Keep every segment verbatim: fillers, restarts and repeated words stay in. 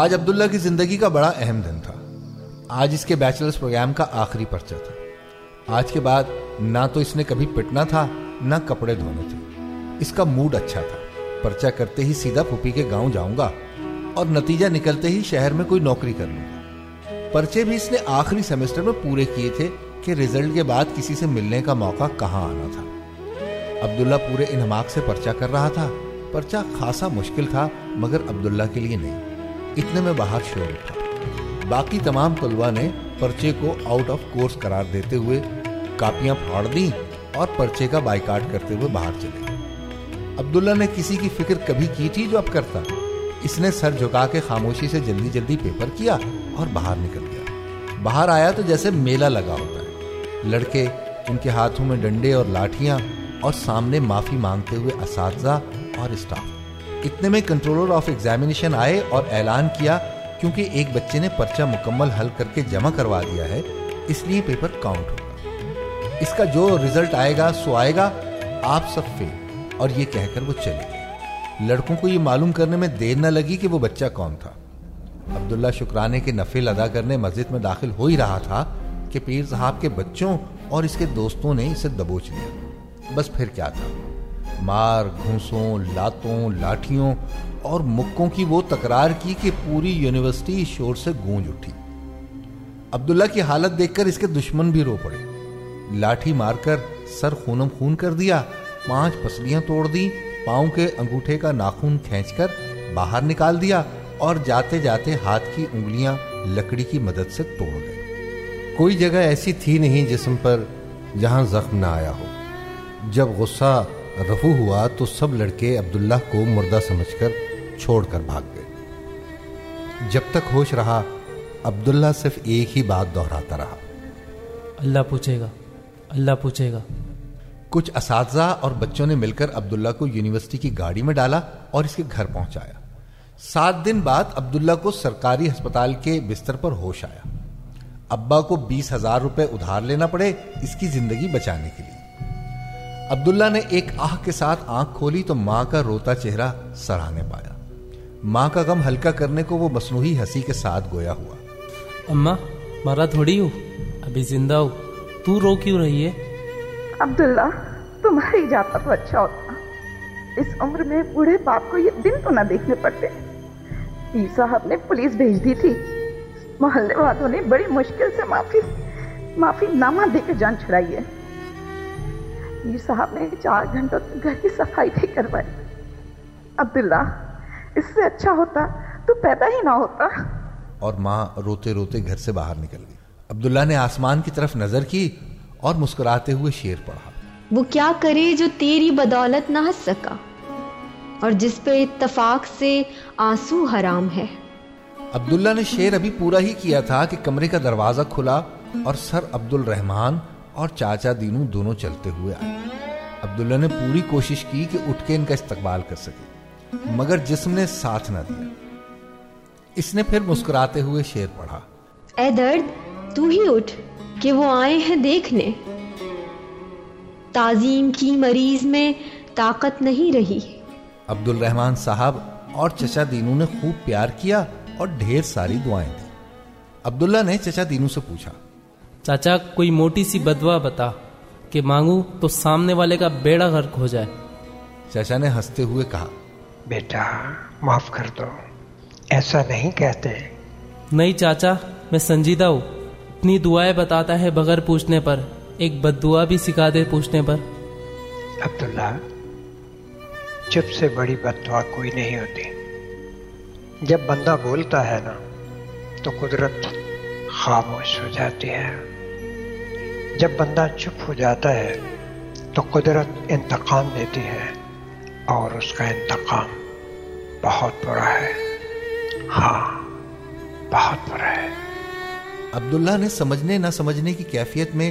آج عبداللہ کی زندگی کا بڑا اہم دن تھا. آج اس کے بیچلرز پروگرام کا آخری پرچہ تھا. آج کے بعد نہ تو اس نے کبھی پٹنا تھا نہ کپڑے دھونے تھے. اس کا موڈ اچھا تھا. پرچہ کرتے ہی سیدھا پھوپھی کے گاؤں جاؤں گا اور نتیجہ نکلتے ہی شہر میں کوئی نوکری کر لوں گا. پرچے بھی اس نے آخری سیمسٹر میں پورے کیے تھے کہ ریزلٹ کے بعد کسی سے ملنے کا موقع کہاں آنا تھا. عبداللہ پورے انہماک سے پرچہ کر رہا تھا. پرچہ خاصا مشکل تھا مگر عبداللہ کے لیے نہیں. اتنے میں باہر شور اٹھا. باقی تمام طلباء نے پرچے کو آؤٹ آف کورس قرار دیتے ہوئے کاپیاں پھاڑ دیں اور پرچے کا بائیکاٹ کرتے ہوئے باہر چلے. عبداللہ نے کسی کی فکر کبھی کی تھی جو اب کرتا؟ اس نے سر جھکا کے خاموشی سے جلدی جلدی پیپر کیا اور باہر نکل گیا. باہر آیا تو جیسے میلہ لگا ہوتا ہے. لڑکے ان کے ہاتھوں میں ڈنڈے اور لاٹھیاں اور سامنے معافی مانگتے ہوئے اساتذہ اور اسٹاف. اتنے میں کنٹرولر آف ایگزامینیشن آئے اور اعلان کیا کیونکہ ایک بچے نے پرچہ مکمل حل کر کے جمع کروا دیا ہے اس لیے پیپر کاؤنٹ ہوگا. اس کا جو رزلٹ آئے گا سو آئے گا. آپ سب فیل. اور یہ کہہ کر وہ چلے گئے. لڑکوں کو یہ معلوم کرنے میں دیر نہ لگی کہ وہ بچہ کون تھا. عبداللہ شکرانے کے نفل ادا کرنے مسجد میں داخل ہو ہی رہا تھا کہ پیر صاحب کے بچوں اور اس کے دوستوں نے اسے دبوچ لیا. بس پھر کیا تھا؟ مار گھونسوں لاتوں لاٹھیوں اور مکوں کی وہ تکرار کی کہ پوری یونیورسٹی اس شور سے گونج اٹھی. عبداللہ کی حالت دیکھ کر اس کے دشمن بھی رو پڑے. لاٹھی مار کر سر خونم خون کر دیا. پانچ پسلیاں توڑ دی. پاؤں کے انگوٹھے کا ناخون کھینچ کر باہر نکال دیا اور جاتے جاتے ہاتھ کی انگلیاں لکڑی کی مدد سے توڑ گئے. کوئی جگہ ایسی تھی نہیں جسم پر جہاں زخم نہ آیا ہو. جب غصہ رفو ہوا تو سب لڑکے عبداللہ کو مردہ سمجھ کر چھوڑ کر بھاگ گئے. جب تک ہوش رہا عبداللہ صرف ایک ہی بات دہراتا رہا. اللہ پوچھے گا, اللہ پوچھے گا. کچھ اساتذہ اور بچوں نے مل کر عبداللہ کو یونیورسٹی کی گاڑی میں ڈالا اور اس کے گھر پہنچایا. سات دن بعد عبداللہ کو سرکاری ہسپتال کے بستر پر ہوش آیا. ابا کو بیس ہزار روپے ادھار لینا پڑے اس کی زندگی بچانے کے لیے. عبداللہ نے ایک آہ کے ساتھ آنکھ کھولی تو ماں کا روتا چہرہ سراہنے پایا. ماں کا غم ہلکا کرنے کو وہ مصنوعی ہنسی کے ساتھ گویا ہوا. اماں مرا تھوڑی ہو, ابھی زندہ ہو, تو رو کیوں رہی ہے؟ عبداللہ تمہاری جاتا تو اچھا ہوتا. اس عمر میں بوڑھے باپ کو یہ دن تو نہ دیکھنے پڑتے. پیر صاحب نے پولیس بھیج دی تھی. محلے والوں نے بڑی مشکل سے معافی معافی نامہ دے کے جان چھڑائی ہے. پیر صاحب نے چار گھنٹوں تک گھر کی صفائی بھی کروائی. عبداللہ اس سے اچھا ہوتا تو پیدا ہی نہ ہوتا. اور ماں روتے روتے گھر سے باہر نکل گئی. عبداللہ نے آسمان کی طرف نظر کی اور مسکراتے ہوئے شعر پڑھا. وہ کیا کرے جو تیری بدولت نہ ہنس سکا, اور جس پہ اتفاق سے آنسو حرام ہے. عبداللہ نے شعر ابھی پورا ہی کیا تھا کہ کمرے کا دروازہ کھلا اور سر عبد الرحمن اور چاچا دینو دونوں چلتے ہوئے آئے. عبداللہ نے پوری کوشش کی کہ اٹھ کے ان کا استقبال کر سکے مگر جسم نے ساتھ نہ دیا. اس نے پھر مسکراتے ہوئے شعر پڑھا. اے درد تو ہی اٹھ کہ وہ آئے ہیں دیکھنے, تعظیم کی مریض میں طاقت نہیں رہی. عبد الرحمن صاحب اور چچا دینو نے خوب پیار کیا اور ڈھیر ساری دعائیں دیں. عبداللہ نے چچا دینو سے پوچھا, چاچا کوئی موٹی سی بدوا بتا کہ مانگوں تو سامنے والے کا بیڑا غرق ہو جائے. چچا نے ہنستے ہوئے کہا, بیٹا معاف کر دو, ایسا نہیں کہتے. نہیں چاچا, میں سنجیدہ ہوں. اپنی دعائیں بتاتا ہے بغیر پوچھنے پر. ایک بد دعا بھی سکھا دے پوچھنے پر. عبداللہ جب سے بڑی بد دعا کوئی نہیں ہوتی. جب بندہ بولتا ہے نا تو قدرت خاموش ہو جاتی ہے. جب بندہ چپ ہو جاتا ہے تو قدرت انتقام دیتی ہے, اور اس کا انتقام بہت برا ہے. ہاں بہت برا ہے. عبداللہ نے سمجھنے نہ سمجھنے کی کیفیت میں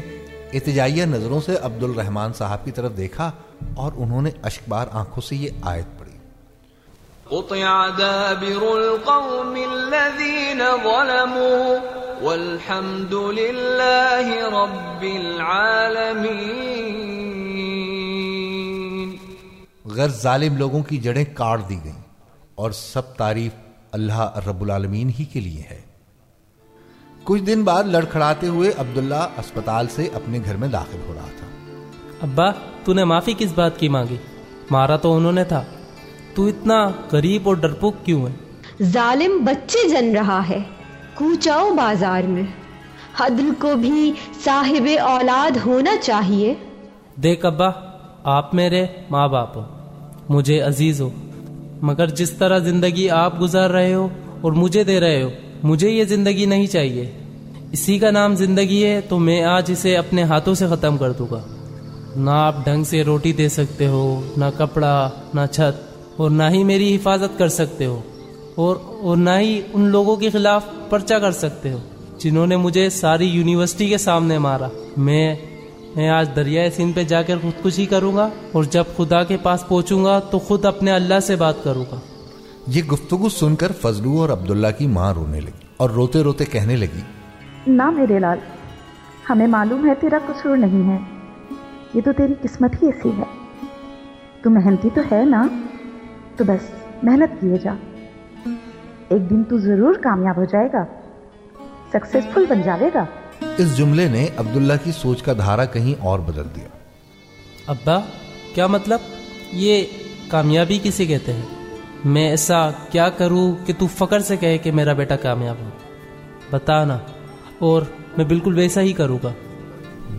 اتجائیہ نظروں سے عبد الرحمن صاحب کی طرف دیکھا اور انہوں نے اشکبار آنکھوں سے یہ آیت پڑھی. قطع دابر القوم الذین ظلموا والحمد للہ رب العالمین. غیر ظالم لوگوں کی جڑیں کاٹ دی گئیں اور سب تعریف اللہ رب العالمین ہی کے لیے ہے۔ کچھ دن بعد لڑکھڑاتے ہوئے عبداللہ اسپتال سے اپنے گھر میں داخل ہو رہا تھا۔ ابا، تو نے معافی کس بات کی مانگی؟ مارا تو انہوں نے تھا، تو اتنا غریب اور ڈرپوک کیوں ہے؟ ظالم بچے جن رہا ہے، کوچاؤ بازار میں، عدل کو بھی صاحب اولاد ہونا چاہیے۔ دیکھ ابا، آپ میرے ماں باپ ہو، مجھے عزیز ہو، مگر جس طرح زندگی آپ گزار رہے ہو اور مجھے دے رہے ہو، مجھے یہ زندگی نہیں چاہیے۔ اسی کا نام زندگی ہے، تو میں آج اسے اپنے ہاتھوں سے ختم کر دوں گا۔ نہ آپ ڈھنگ سے روٹی دے سکتے ہو، نہ کپڑا، نہ چھت، اور نہ ہی میری حفاظت کر سکتے ہو، اور اور نہ ہی ان لوگوں کے خلاف پرچہ کر سکتے ہو جنہوں نے مجھے ساری یونیورسٹی کے سامنے مارا۔ میں میں آج دریائے سندھ پہ جا کر خودکشی کروں گا، اور جب خدا کے پاس پہنچوں گا تو خود اپنے اللہ سے بات کروں گا۔ یہ گفتگو سن کر فضلو اور عبداللہ کی ماں رونے لگی اور روتے روتے کہنے لگی، نہ میرے لال، ہمیں معلوم ہے تیرا قصور نہیں ہے، یہ تو تیری قسمت ہی ایسی ہے۔ تو محنتی تو ہے نا، تو بس محنت کیے جا، ایک دن تو ضرور کامیاب ہو جائے گا، سکسیسفل بن جائے گا۔ اس جملے نے عبداللہ کی سوچ کا دھارا کہیں اور بدل دیا۔ ابا، کیا مطلب؟ یہ کامیابی کسے کہتے ہیں؟ میں ایسا کیا کروں کہ تو فخر سے کہے کہ میرا بیٹا کامیاب ہو؟ بتانا، اور میں بالکل ویسا ہی کروں گا۔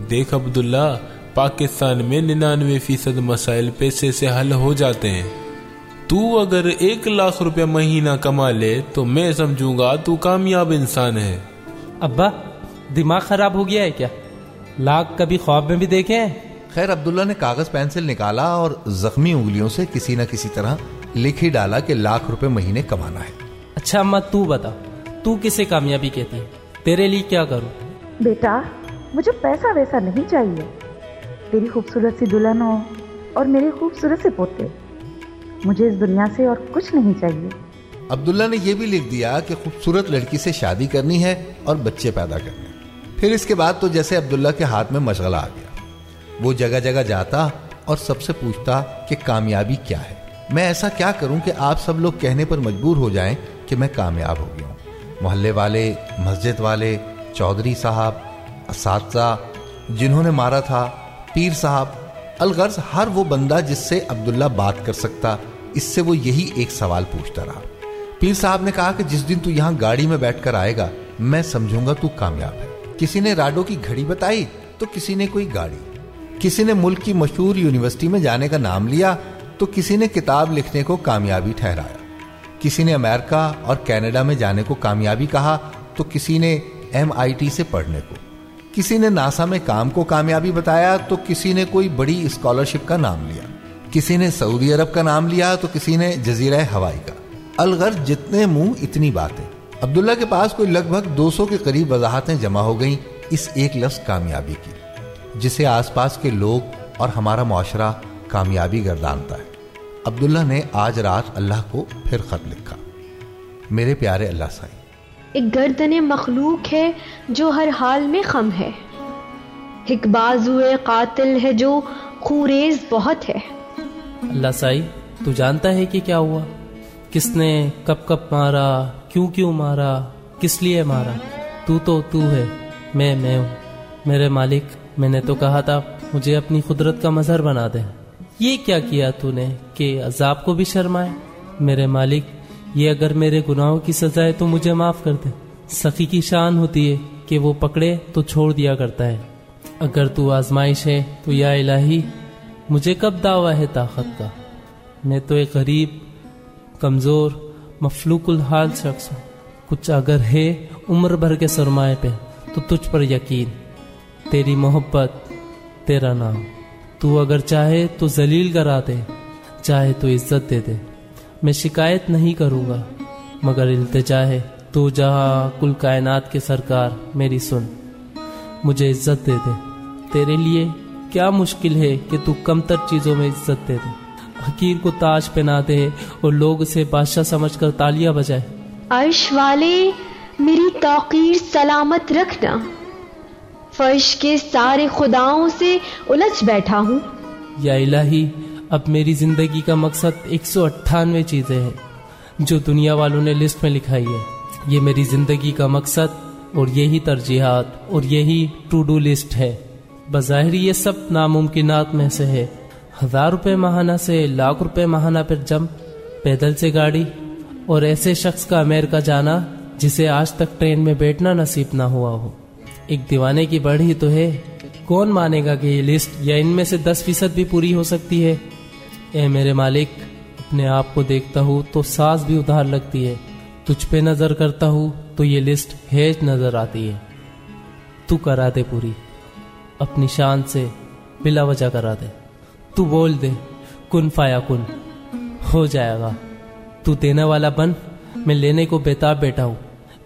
دیکھ عبداللہ، پاکستان میں ننانوے فیصد مسائل پیسے سے حل ہو جاتے ہیں۔ تو اگر ایک لاکھ روپے مہینہ کما لے تو میں سمجھوں گا تو کامیاب انسان ہے۔ ابا، دماغ خراب ہو گیا ہے کیا؟ لاکھ کبھی خواب میں بھی دیکھے ہیں؟ خیر، عبداللہ نے کاغذ پینسل نکالا اور زخمی انگلیوں سے کسی نہ کسی طرح لکھ ہی ڈالا کہ لاکھ روپے مہینے کمانا ہے۔ اچھا اماں، تو بتا، تو کسے کامیابی کہتی ہے؟ تیرے لیے کیا کروں؟ بیٹا، مجھے پیسہ ویسا نہیں چاہیے، تیری خوبصورت سی دلہن ہو اور میرے خوبصورت سے پوتے، مجھے اس دنیا سے اور کچھ نہیں چاہیے۔ عبداللہ نے یہ بھی لکھ دیا کہ خوبصورت لڑکی سے شادی کرنی ہے اور بچے پیدا کرنے۔ پھر اس کے بعد تو جیسے عبداللہ کے ہاتھ میں مشغلہ آ گیا، وہ جگہ جگہ جاتا اور سب سے پوچھتا کہ کامیابی کیا ہے، میں ایسا کیا کروں کہ آپ سب لوگ کہنے پر مجبور ہو جائیں کہ میں کامیاب ہو گیا ہوں۔ محلے والے، مسجد والے، چودھری صاحب، اساتذہ جنہوں نے مارا تھا، پیر صاحب، الغرض ہر وہ بندہ جس سے عبداللہ بات کر سکتا، اس سے وہ یہی ایک سوال پوچھتا رہا۔ پیر صاحب نے کہا کہ جس دن تو یہاں گاڑی میں بیٹھ کر آئے گا میں سمجھوں گا تو کامیاب ہے۔ کسی نے راڈو کی گھڑی بتائی تو کسی نے کوئی گاڑی، کسی نے ملک کی مشہور یونیورسٹی میں جانے کا نام لیا تو کسی نے کتاب لکھنے کو کامیابی ٹھہرایا، کسی نے امریکہ اور کینیڈا میں جانے کو کامیابی کہا تو کسی نے ایم آئی ٹی سے پڑھنے کو، کسی نے ناسا میں کام کو کامیابی بتایا تو کسی نے کوئی بڑی اسکالرشپ کا نام لیا، کسی نے سعودی عرب کا نام لیا تو کسی نے جزیرہ ہوائی کا۔ الغرض جتنے منہ اتنی باتیں۔ عبداللہ کے پاس کوئی لگ بھگ دو سو کے قریب وضاحتیں جمع ہو گئیں اس ایک لفظ کامیابی کی، جسے آس پاس کے لوگ اور ہمارا معاشرہ کامیابی گردانتا ہے۔ عبداللہ نے آج رات اللہ کو پھر خط لکھا، میرے پیارے اللہ سائیں، ایک گردن مخلوق ہے جو ہر حال میں خم ہے، ایک بازوئے قاتل ہے جو خوریز بہت ہے۔ اللہ سائی، تو جانتا ہے کہ کیا ہوا، کس نے کب کب مارا، کیوں کیوں مارا، کس لیے مارا۔ تو تو تو ہے، میں میں ہوں۔ میرے مالک، میں نے تو کہا تھا مجھے اپنی قدرت کا مظہر بنا دے، یہ کیا کیا تو نے کہ عذاب کو بھی شرمائے۔ میرے مالک، یہ اگر میرے گناہوں کی سزا ہے تو مجھے معاف کر دے۔ سخی کی شان ہوتی ہے کہ وہ پکڑے تو چھوڑ دیا کرتا ہے، اگر تو آزمائش ہے تو یا الہی مجھے کب دعویٰ ہے طاقت کا۔ میں تو ایک غریب، کمزور، مفلوق الحال شخص ہوں، کچھ اگر ہے عمر بھر کے سرمائے پہ تو تجھ پر یقین، تیری محبت، تیرا نام۔ تو اگر چاہے تو ذلیل کرا دے، چاہے تو عزت دے دے، میں شکایت نہیں کروں گا، مگر التجا ہے تو جہاں کل کائنات کے سرکار میری سن، مجھے عزت دے دے۔ تیرے لیے کیا مشکل ہے کہ تو کم تر چیزوں میں عزت دے دے، حقیر کو تاج پہنا دے اور لوگ اسے بادشاہ سمجھ کر تالیاں بجائے۔ عرش والے، میری توقیر سلامت رکھنا، فرش کے سارے خداؤں سے الجھ بیٹھا ہوں۔ یا الہی، اب میری زندگی کا مقصد ایک سو اٹھانوے چیزیں ہیں، جو دنیا والوں نے لسٹ میں لکھائی ہے. یہ میری زندگی کا مقصد اور یہی ترجیحات اور یہی ٹو ڈو لسٹ ہے. بظاہر یہ سب ناممکنات میں سے ہے. ہزار روپے ماہانہ سے لاکھ روپے ماہانہ پر جم، پیدل سے گاڑی، اور ایسے شخص کا امریکہ جانا جسے آج تک ٹرین میں بیٹھنا نصیب نہ ہوا ہو. ایک دیوانے کی بڑھ ہی تو ہے. کون مانے گا کہ یہ لسٹ یا ان میں سے دس فیصد بھی پوری ہو سکتی ہے. اے میرے مالک، اپنے آپ کو دیکھتا ہوں تو سانس بھی ادھار لگتی ہے، تجھ پہ نظر کرتا ہوں تو یہ لسٹ ہیج نظر آتی ہے. تو کرا دے پوری، اپنی شان سے بلا وجہ کرا دے. تو بول دے کن فایا کن، ہو جائے گا. تو دینے والا بن، میں لینے کو بیتاب بیٹھا ہوں.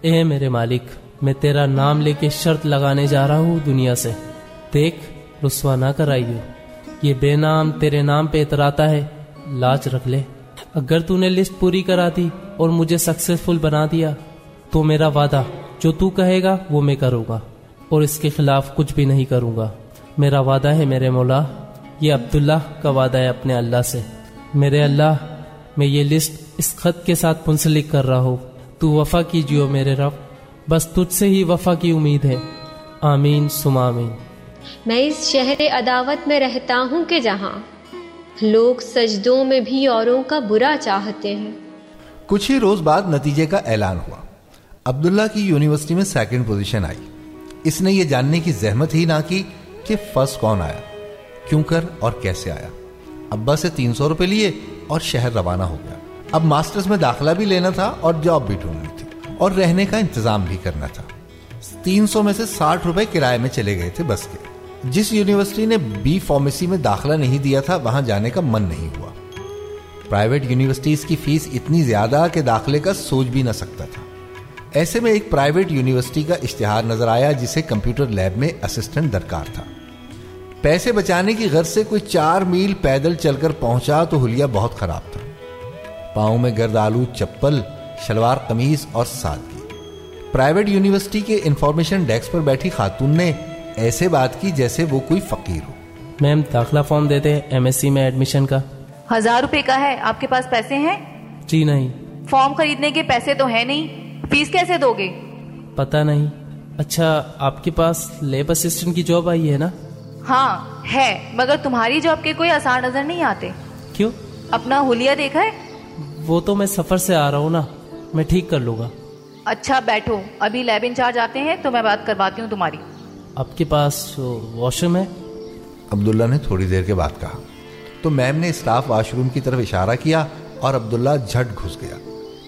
اے میرے مالک، میں تیرا نام لے کے شرط لگانے جا رہا ہوں دنیا سے. دیکھ رسوا نہ کرائیے. یہ بے نام تیرے نام پہ اتراتا ہے، لاج رکھ لے. اگر تو نے لسٹ پوری کرا دی اور مجھے سکسیسفل بنا دیا تو میرا وعدہ جو تو کہے گا وہ میں کروں گا، اور اس کے خلاف کچھ بھی نہیں کروں گا. میرا وعدہ ہے میرے مولا، یہ عبداللہ کا وعدہ ہے اپنے اللہ سے. میرے اللہ، میں یہ لسٹ اس خط کے ساتھ منسلک کر رہا ہوں. تو وفا کیجیو میرے رب، بس تجھ سے ہی وفا کی امید ہے. آمین سم آمین. میں اس شہر عداوت میں رہتا ہوں کہ جہاں لوگ سجدوں میں بھی اوروں کا برا چاہتے ہیں. کچھ ہی روز بعد نتیجے کا اعلان ہوا. عبداللہ کی یونیورسٹی میں سیکنڈ پوزیشن آئی. اس نے یہ جاننے کی زحمت ہی نہ کی کہ فرسٹ کون آیا، کیوں کر اور کیسے آیا. ابا سے تین سو روپے لیے اور شہر روانہ ہو گیا. اب ماسٹرز میں داخلہ بھی لینا تھا اور جاب بھی ڈھونڈنی تھی اور رہنے کا انتظام بھی کرنا تھا. تین سو میں سے ساٹھ روپے کرائے میں چلے گئے تھے بس کے. جس یونیورسٹی نے بی فارمیسی میں داخلہ نہیں دیا تھا وہاں جانے کا من نہیں ہوا. پرائیویٹ یونیورسٹیز کی فیس اتنی زیادہ کہ داخلے کا سوچ بھی نہ سکتا تھا. ایسے میں ایک پرائیویٹ یونیورسٹی کا اشتہار نظر آیا جسے کمپیوٹر لیب میں اسسٹنٹ درکار تھا. پیسے بچانے کی غرض سے کوئی چار میل پیدل چل کر پہنچا تو حلیہ بہت خراب تھا. پاؤں میں گرد آلو چپل، شلوار قمیص اور سادگی. پرائیویٹ یونیورسٹی کے انفارمیشن ڈیسک پر بیٹھی خاتون نے ایسے بات کی جیسے وہ کوئی فقیر ہو. میم، داخلہ فارم دیتے ہیں ایم ایس سی میں ایڈمیشن کا. ہزار روپے کا ہے. آپ کے پاس پیسے ہیں؟ جی نہیں. فارم خریدنے کے پیسے تو ہیں نہیں، فیس کیسے دو گے؟ پتا نہیں. اچھا، آپ کے پاس لیب اسسٹنٹ کی جاب آئی ہے نا؟ ہاں ہے، مگر تمہاری جاب کے کوئی آسان نظر نہیں آتے. کیوں؟ اپنا حلیہ دیکھا ہے؟ وہ تو میں سفر سے آ رہا ہوں نا، میں ٹھیک کر لوں گا. اچھا بیٹھو، ابھی لیب انچارج آتے ہیں تو میں بات کرواتی ہوں تمہاری. آپ کے پاس واش روم ہے؟ عبداللہ نے تھوڑی دیر کے بعد کہا تو میم نے اسٹاف واش روم کی طرف اشارہ کیا اور عبداللہ جھٹ گھس گیا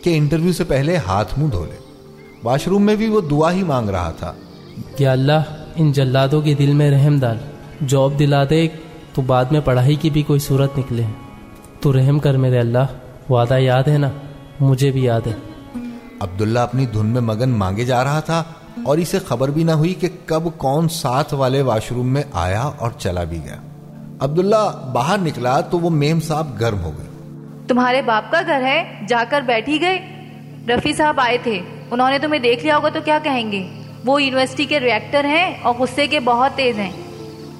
کہ انٹرویو سے پہلے ہاتھ منہ دھو لے. واش روم میں بھی وہ دعا ہی مانگ رہا تھا. یا اللہ، ان جلادوں کے دل میں رحم ڈال. جاب دلا دے تو بعد میں پڑھائی کی بھی کوئی صورت نکلے. تو رحم کر میرے اللہ. وعدہ یاد ہے نا؟ مجھے بھی یاد ہے. عبداللہ اپنی دھن میں مگن مانگے جا رہا تھا اور اسے خبر بھی نہ ہوئی کہ کب کون ساتھ والے واش روم میں آیا اور چلا بھی گیا. عبداللہ باہر نکلا تو وہ میم صاحب گرم ہو گئے. تمہارے باپ کا گھر ہے، جا کر بیٹھ ہی گئے. رفیع صاحب آئے تھے، انہوں نے تمہیں دیکھ لیا ہوگا تو کیا کہیں گے. وہ یونیورسٹی کے ریکٹر ہیں اور غصے کے بہت تیز ہیں.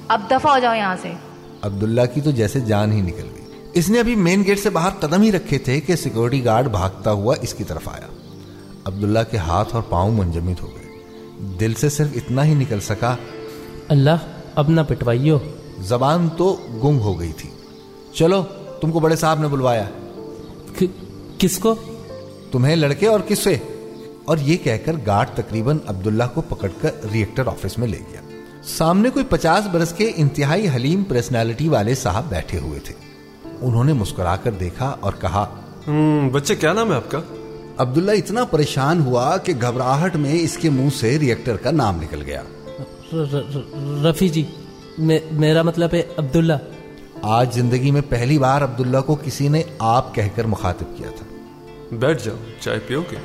اب دفع ہو جاؤ یہاں سے. عبداللہ کی تو جیسے جان ہی نکل گئی. اس نے ابھی مین گیٹ سے باہر قدم ہی رکھے تھے کہ سیکورٹی گارڈ بھاگتا ہوا اس کی طرف آیا. عبداللہ کے ہاتھ اور پاؤں منجمد ہو گئے. دل سے صرف اتنا ہی نکل سکا، اللہ اب نہ پٹوائیو. زبان تو گنگ ہو گئی تھی. چلو، تم کو بڑے صاحب نے بلوایا. کس کو؟ تمہیں لڑکے اور کس سے. اور یہ کہہ کر گارڈ تقریباً عبداللہ کو پکڑ کر ریئیکٹر آفس میں لے گیا. سامنے کوئی پچاس برس کے انتہائی حلیم پرسنالٹی والے صاحب بیٹھے ہوئے تھے. انہوں نے مسکرا کر دیکھا اور کہا، بچے کیا نام ہے آپ کا؟ عبداللہ اتنا پریشان ہوا کہ گھبراہٹ میں اس کے منہ سے ریئیکٹر کا نام نکل گیا. رفیع جی، میرا مطلب ہے عبداللہ. آج زندگی میں پہلی بار عبداللہ کو کسی نے آپ کہہ کر مخاطب کیا تھا. بیٹھ جاؤ، چائے پیو گے؟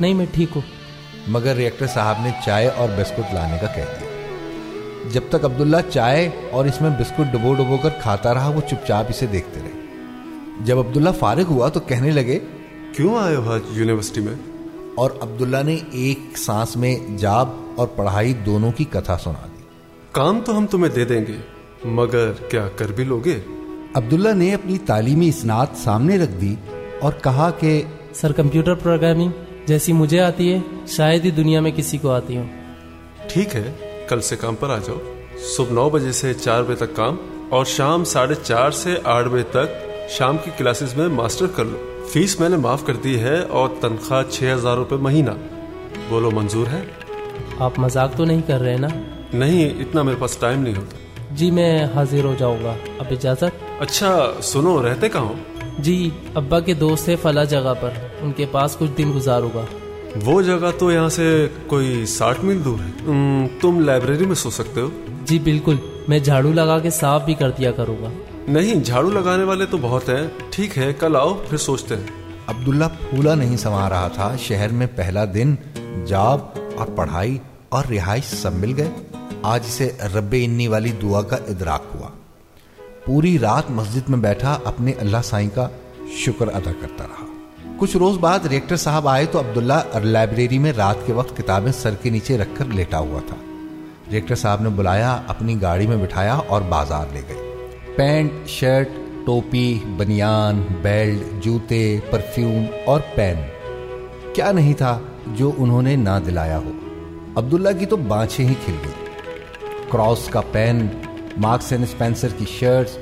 نہیں، میں ٹھیک ہوں. مگر ریئیکٹر صاحب نے چائے اور بسکٹ لانے کا کہہ دیا. جب تک عبداللہ چائے اور اس میں بسکٹ ڈبو ڈبو کر کھاتا رہا وہ چپ چاپ اسے دیکھتے رہے. جب عبداللہ فارغ ہوا تو کہنے لگے، کیوں آئے ہو آج یونیورسٹی میں؟ اور عبداللہ نے ایک سانس میں جاب اور پڑھائی دونوں کی کتھا سنا دی. کام تو ہم تمہیں دے دیں گے، مگر کیا کر بھی لوگے؟ عبداللہ نے اپنی تعلیمی اسناد سامنے رکھ دی اور کہا کہ سر کمپیوٹر پروگرامنگ جیسی مجھے آتی ہے شاید ہی دنیا میں کسی کو آتی ہوں. ٹھیک ہے, کل سے کام پر آ جاؤ. صبح نو بجے سے چار بجے تک کام, اور شام ساڑھے چار سے آٹھ بجے تک شام کی کلاسز میں ماسٹر کر لو. فیس میں نے معاف کر دی ہے اور تنخواہ چھ ہزار روپے مہینہ. بولو منظور ہے؟ آپ مذاق تو نہیں کر رہے نا؟ نہیں, اتنا میرے پاس ٹائم نہیں ہوتا. جی میں حاضر ہو جاؤں گا. اب اجازت. اچھا سنو, رہتے کہاں ہو؟ جی ابا کے دوست ہے فلاں جگہ پر, ان کے پاس کچھ دن گزاروں گا. وہ جگہ تو یہاں سے کوئی ساٹھ میل دور ہے. تم لائبریری میں سو سکتے ہو. جی بالکل, میں جھاڑو لگا کے صاف بھی کر دیا کروں گا. نہیں, جھاڑو لگانے والے تو بہت ہیں. ٹھیک ہے, کل آؤ پھر سوچتے ہیں. عبداللہ پھولا نہیں سما رہا تھا. شہر میں پہلا دن جاب اور پڑھائی اور رہائش سب مل گئے. آج اسے رب انی والی دعا کا ادراک ہوا. پوری رات مسجد میں بیٹھا اپنے اللہ سائیں کا شکر ادا کرتا رہا. کچھ روز بعد ریکٹر صاحب آئے تو عبداللہ لائبریری میں رات کے وقت کتابیں سر کے نیچے رکھ کر لیٹا ہوا تھا. ریکٹر صاحب نے بلایا, اپنی گاڑی میں بٹھایا اور بازار لے گئے. پینٹ, شرٹ, ٹوپی, بنیان, بیلٹ, جوتے, پرفیوم اور پین, کیا نہیں تھا جو انہوں نے نہ دلایا ہو. عبداللہ کی تو بانچیں ہی کھل گئی. کراس کا پین, مارکس اینڈ اسپینسر کی شرٹس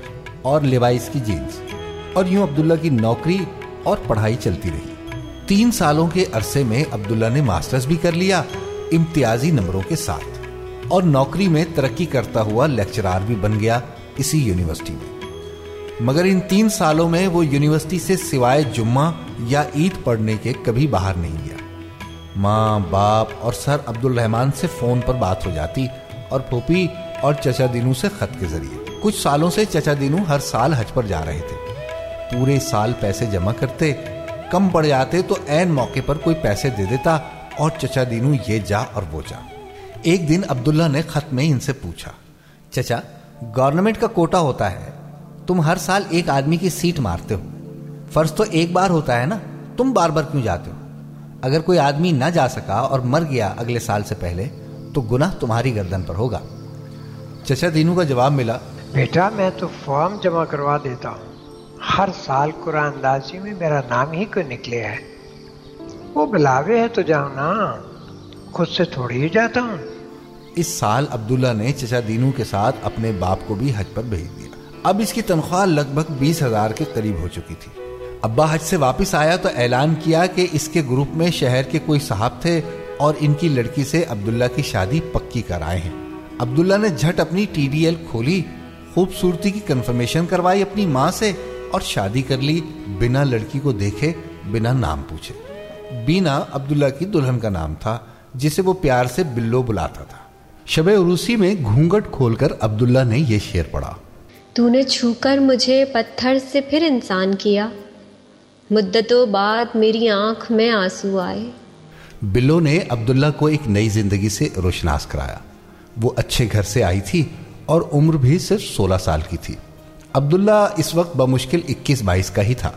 اور لیوائز کی جینز, اور یوں عبداللہ کی نوکری اور پڑھائی چلتی رہی. تین سالوں کے عرصے میں عبداللہ نے ماسٹرز بھی کر لیا امتیازی نمبروں کے ساتھ, اور نوکری میں ترقی کرتا ہوا لیکچرار بھی بن گیا اسی یونیورسٹی میں. مگر ان تین سالوں میں وہ یونیورسٹی سے سوائے جمعہ یا عید پڑھنے کے کبھی باہر نہیں گیا. ماں باپ اور سر عبد الرحمان سے فون پر بات ہو جاتی, اور پھوپھی اور چچا دینو سے خط کے ذریعے. کچھ سالوں سے چچا دینو ہر سال حج پر جا رہے تھے. پورے سال پیسے جمع کرتے, کم پڑ جاتے تو عین موقع پر کوئی پیسے دے دیتا اور چچا دینو یہ جا اور وہ جا. ایک دن عبداللہ نے خط میں ان سے پوچھا, چچا گورنمنٹ کا کوٹا ہوتا ہے, تم ہر سال ایک آدمی کی سیٹ مارتے ہو, فرض تو ایک بار ہوتا ہے نا, تم بار بار کیوں جاتے ہو؟ اگر کوئی آدمی نہ جا سکا اور مر گیا اگلے سال سے پہلے تو گناہ تمہاری گردن پر ہوگا. چچا دینو کا جواب ملا, بیٹا میں تو فارم جمع کروا دیتا ہوں, ہر سال قرآن اندازی میں میرا نام ہی کوئی نکلے ہے. وہ بلاوے ہے تو جاؤ نا, خود سے تھوڑی ہی جاتا ہوں. اس سال عبداللہ نے چچا دینو کے ساتھ اپنے باپ کو بھی حج پر بھیج دیا. اب اس کی تنخواہ لگ بھگ بیس ہزار کے قریب ہو چکی تھی. ابا حج سے واپس آیا تو اعلان کیا کہ اس کے گروپ میں شہر کے کوئی صاحب تھے اور ان کی لڑکی سے عبداللہ کی شادی پکی کرائے ہیں. عبداللہ نے جھٹ اپنی ٹی ڈی ایل کھولی, خوبصورتی کی کنفرمیشن کروائی اپنی ماں سے اور شادی کر لی, بنا لڑکی کو دیکھے, بنا نام پوچھے. بینا عبداللہ کی دلہن کا نام تھا جسے وہ پیار سے بلو بلاتا تھا. شب عروسی میں گھونگٹ کھول کر عبداللہ نے یہ شعر پڑھا, تو نے چھو کر مجھے پتھر سے پھر انسان کیا, مدتوں بعد میری آنکھ میں آنسو آئے. بلو نے عبداللہ کو ایک نئی زندگی سے روشناس کرایا. وہ اچھے گھر سے آئی تھی اور عمر بھی صرف سولہ سال کی تھی. عبداللہ اس وقت بمشکل اکیس بائیس کا ہی تھا.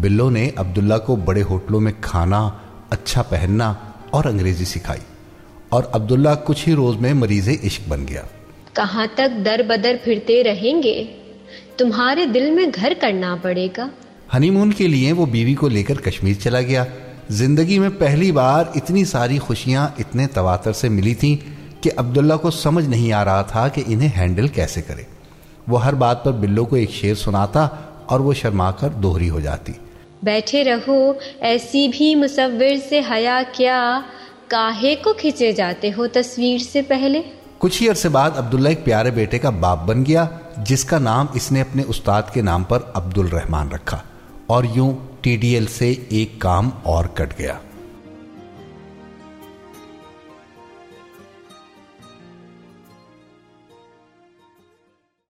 بلو نے عبداللہ کو بڑے ہوٹلوں میں کھانا, اچھا پہننا اور انگریزی سکھائی, اور عبداللہ کچھ ہی روز میں مریض عشق بن گیا. کہاں تک در بدر پھرتے رہیں گے, تمہارے دل میں گھر کرنا پڑے گا. ہنی مون کے لیے وہ بیوی کو لے کر کشمیر چلا گیا. زندگی میں پہلی بار اتنی ساری خوشیاں اتنے تواتر سے ملی تھیں کہ عبداللہ کو سمجھ نہیں آ رہا تھا کہ انہیں ہینڈل کیسے کرے. وہ ہر بات پر بلو کو ایک شعر سناتا اور وہ شرما کر دوہری ہو جاتی. بیٹھے رہو ایسی بھی مصور سے حیا کیا, کاہے کو کھینچے جاتے ہو تصویر سے پہلے. کچھ ہی عرصے بعد عبداللہ ایک پیارے بیٹے کا باپ بن گیا جس کا نام اس نے اپنے استاد کے نام پر عبد الرحمان رکھا, اور یوں ٹی ڈی ایل سے ایک کام اور کٹ گیا.